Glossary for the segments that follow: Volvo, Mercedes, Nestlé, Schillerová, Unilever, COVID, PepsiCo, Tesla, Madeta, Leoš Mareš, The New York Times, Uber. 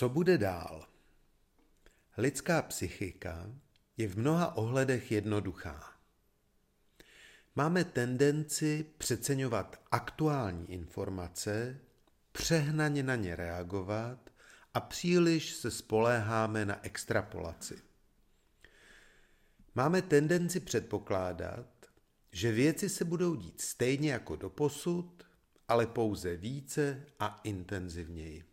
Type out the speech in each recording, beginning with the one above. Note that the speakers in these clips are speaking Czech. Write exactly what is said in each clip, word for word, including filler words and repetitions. Co bude dál? Lidská psychika je v mnoha ohledech jednoduchá. Máme tendenci přeceňovat aktuální informace, přehnaně na ně reagovat a příliš se spoléháme na extrapolaci. Máme tendenci předpokládat, že věci se budou dít stejně jako doposud, ale pouze více a intenzivněji.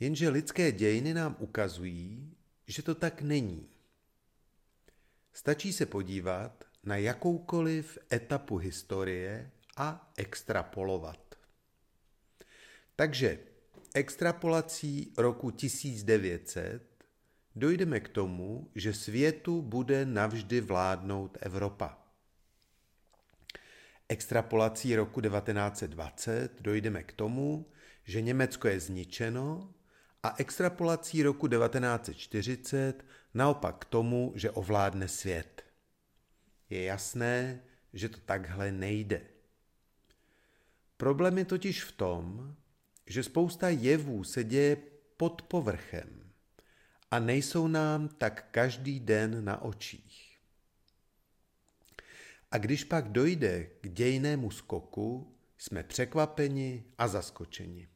Jenže lidské dějiny nám ukazují, že to tak není. Stačí se podívat na jakoukoliv etapu historie a extrapolovat. Takže extrapolací roku tisíc devět set dojdeme k tomu, že světu bude navždy vládnout Evropa. Extrapolací roku devatenáct set dvacet dojdeme k tomu, že Německo je zničeno, a extrapolací roku devatenáct set čtyřicet naopak k tomu, že ovládne svět. Je jasné, že to takhle nejde. Problém je totiž v tom, že spousta jevů se děje pod povrchem a nejsou nám tak každý den na očích. A když pak dojde k dějnému skoku, jsme překvapeni a zaskočeni.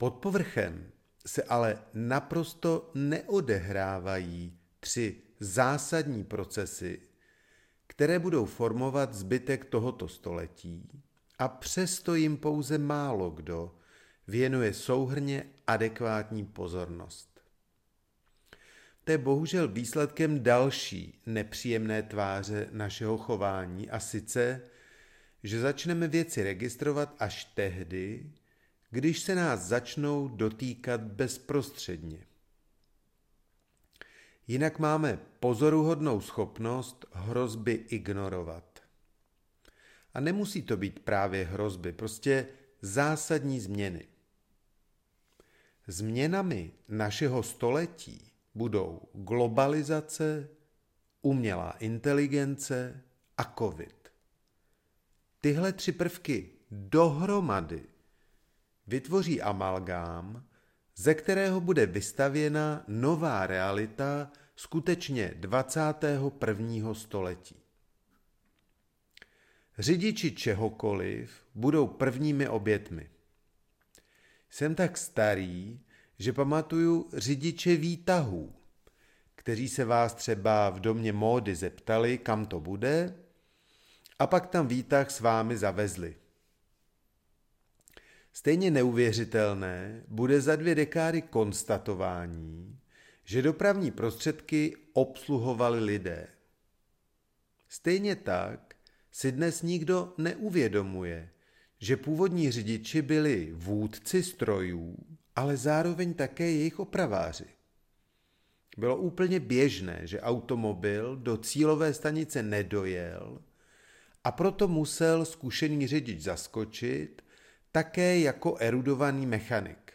Pod povrchem se ale naprosto neodehrávají tři zásadní procesy, které budou formovat zbytek tohoto století, a přesto jim pouze málo kdo věnuje souhrnně adekvátní pozornost. To je bohužel výsledkem další nepříjemné tváře našeho chování, a sice, že začneme věci registrovat až tehdy, když se nás začnou dotýkat bezprostředně. Jinak máme pozoruhodnou schopnost hrozby ignorovat. A nemusí to být právě hrozby, prostě zásadní změny. Změnami našeho století budou globalizace, umělá inteligence a COVID. Tyhle tři prvky dohromady vytvoří amalgám, ze kterého bude vystavěna nová realita skutečně dvacátého prvního století. Řidiči čehokoliv budou prvními obětmi. Jsem tak starý, že pamatuju řidiče výtahů, kteří se vás třeba v domě módy zeptali, kam to bude, a pak tam výtah s vámi zavezli. Stejně neuvěřitelné bude za dvě dekády konstatování, že dopravní prostředky obsluhovali lidé. Stejně tak si dnes nikdo neuvědomuje, že původní řidiči byli vůdci strojů, ale zároveň také jejich opraváři. Bylo úplně běžné, že automobil do cílové stanice nedojel, a proto musel zkušený řidič zaskočit také jako erudovaný mechanik.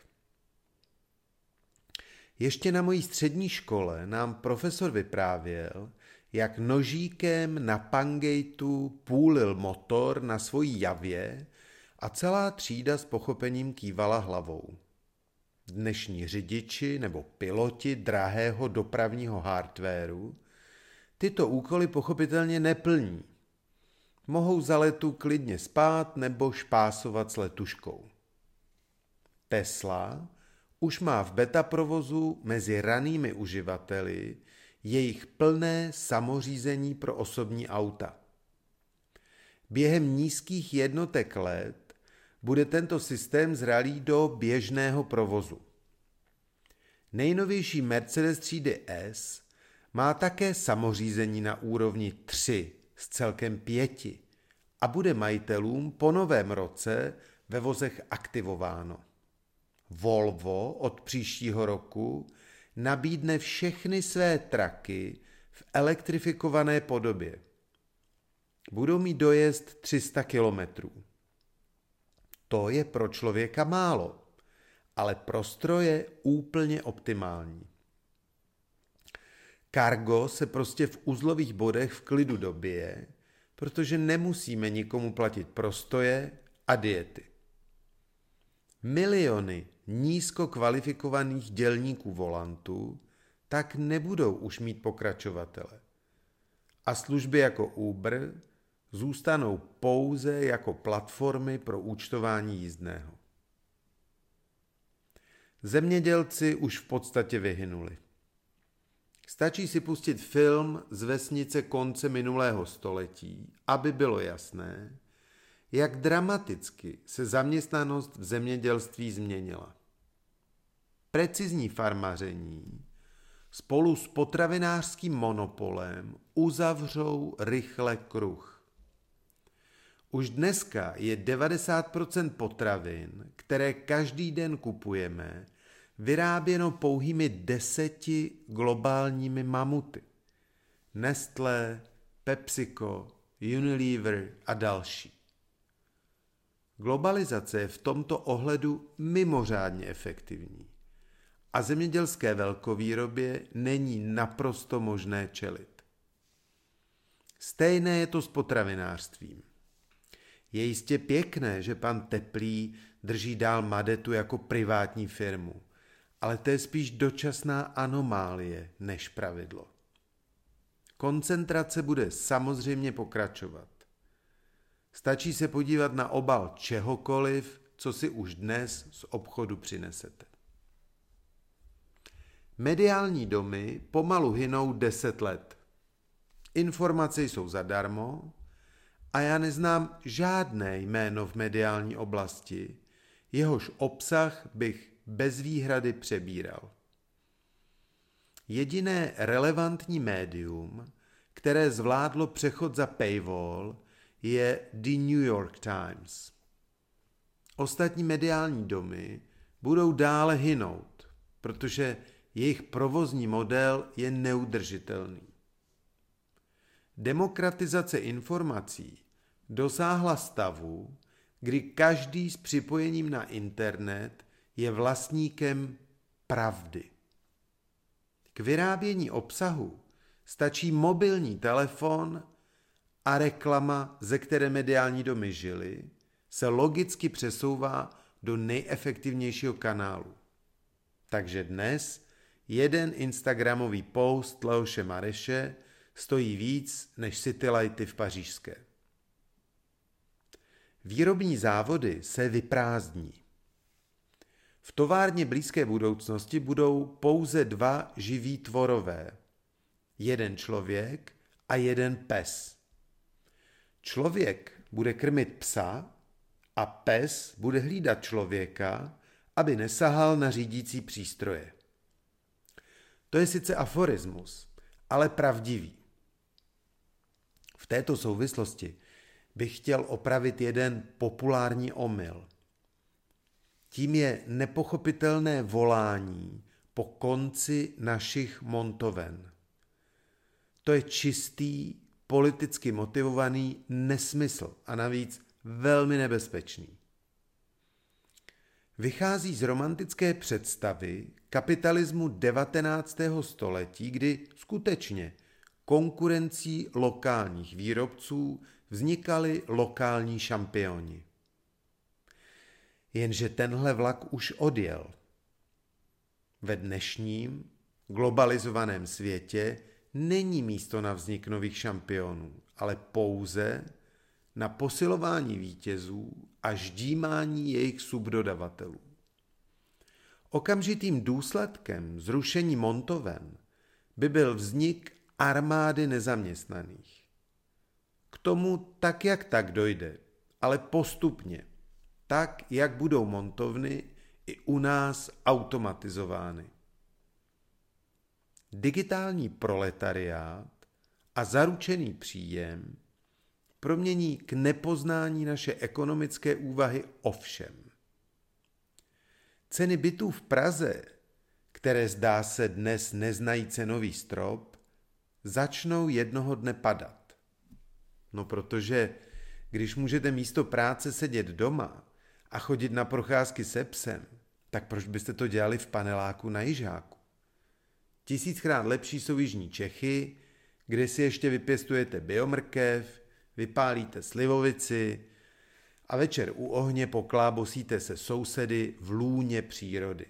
Ještě na mojí střední škole nám profesor vyprávěl, jak nožíkem na pangejtu půlil motor na svojí javě a celá třída s pochopením kývala hlavou. Dnešní řidiči nebo piloti drahého dopravního hardwaru tyto úkoly pochopitelně neplní. Mohou za letu klidně spát nebo špásovat s letuškou. Tesla už má v beta provozu mezi ranými uživateli jejich plné samořízení pro osobní auta. Během nízkých jednotek let bude tento systém zralý do běžného provozu. Nejnovější Mercedes třídy S má také samořízení na úrovni tři z celkem pěti a bude majitelům po novém roce ve vozech aktivováno. Volvo od příštího roku nabídne všechny své traky v elektrifikované podobě. Budou mít dojezd tři sta kilometrů. To je pro člověka málo, ale pro stroje úplně optimální. Cargo se prostě v uzlových bodech v klidu dobije, protože nemusíme nikomu platit prostoje a diety. miliony nízko kvalifikovaných dělníků volantů, tak nebudou už mít pokračovatele. A služby jako Uber zůstanou pouze jako platformy pro účtování jízdného. Zemědělci už v podstatě vyhynuli. Stačí si pustit film z vesnice konce minulého století, aby bylo jasné, jak dramaticky se zaměstnanost v zemědělství změnila. Precizní farmaření spolu s potravinářským monopolem uzavřou rychle kruh. Už dneska je devadesát procent potravin, které každý den kupujeme, vyráběno pouhými deseti globálními mamuty. Nestlé, PepsiCo, Unilever a další. Globalizace je v tomto ohledu mimořádně efektivní a zemědělské velkovýrobě není naprosto možné čelit. Stejné je to s potravinářstvím. Je jistě pěkné, že pan Teplý drží dál Madetu jako privátní firmu, ale to je spíš dočasná anomálie než pravidlo. Koncentrace bude samozřejmě pokračovat. Stačí se podívat na obal čehokoliv, co si už dnes z obchodu přinesete. Mediální domy pomalu hynou deset let. Informace jsou zadarmo a já neznám žádné jméno v mediální oblasti, jehož obsah bych bez výhrady přebíral. Jediné relevantní médium, které zvládlo přechod za paywall, je The New York Times. Ostatní mediální domy budou dále hynout, protože jejich provozní model je neudržitelný. Demokratizace informací dosáhla stavu, kdy každý s připojením na internet je vlastníkem pravdy. K vyrábění obsahu stačí mobilní telefon a reklama, ze které mediální domy žily, se logicky přesouvá do nejefektivnějšího kanálu. Takže dnes jeden instagramový post Leoše Mareše stojí víc než citylighty v pařížské. Výrobní závody se vyprázdní. V továrně blízké budoucnosti budou pouze dva živí tvorové. Jeden člověk a jeden pes. Člověk bude krmit psa a pes bude hlídat člověka, aby nesahal na řídící přístroje. To je sice aforismus, ale pravdivý. V této souvislosti bych chtěl opravit jeden populární omyl. Tím je nepochopitelné volání po konci našich montoven. To je čistý, politicky motivovaný nesmysl a navíc velmi nebezpečný. Vychází z romantické představy kapitalismu devatenáctého století, kdy skutečně konkurencí lokálních výrobců vznikali lokální šampioni. Jenže tenhle vlak už odjel. Ve dnešním globalizovaném světě není místo na vznik nových šampionů, ale pouze na posilování vítězů a ždímání jejich subdodavatelů. Okamžitým důsledkem zrušení montoven by byl vznik armády nezaměstnaných. K tomu tak jak tak dojde, ale postupně, tak jak budou montovny i u nás automatizovány. Digitální proletariát a zaručený příjem promění k nepoznání naše ekonomické úvahy o všem. Ceny bytů v Praze, které zdá se dnes neznají cenový strop, začnou jednoho dne padat. No protože když můžete místo práce sedět doma a chodit na procházky se psem, tak proč byste to dělali v paneláku na Jižáku? Tisíckrát lepší jsou jižní Čechy, kde si ještě vypěstujete biomrkev, vypálíte slivovici a večer u ohně poklábosíte se sousedy v lůně přírody.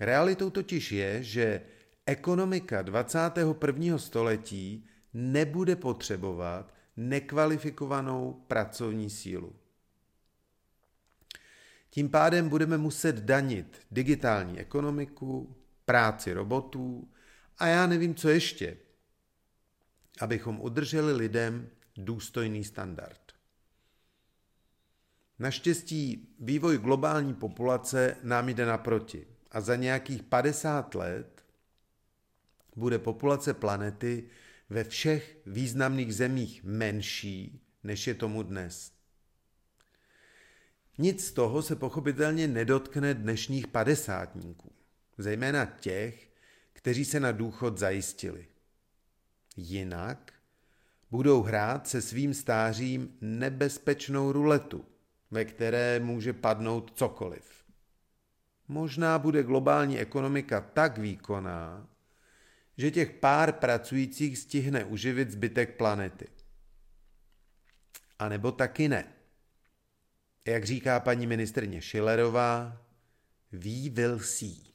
Realitou totiž je, že ekonomika dvacátého prvního století nebude potřebovat nekvalifikovanou pracovní sílu. Tím pádem budeme muset danit digitální ekonomiku, práci robotů a já nevím, co ještě, abychom udrželi lidem důstojný standard. Naštěstí vývoj globální populace nám jde naproti a za nějakých padesát let bude populace planety ve všech významných zemích menší, než je tomu dnes. Nic z toho se pochopitelně nedotkne dnešních padesátníků, zejména těch, kteří se na důchod zajistili. Jinak budou hrát se svým stářím nebezpečnou ruletu, ve které může padnout cokoliv. Možná bude globální ekonomika tak výkonná, že těch pár pracujících stihne uživit zbytek planety. A nebo taky ne. Jak říká paní ministryně Schillerová, we will see.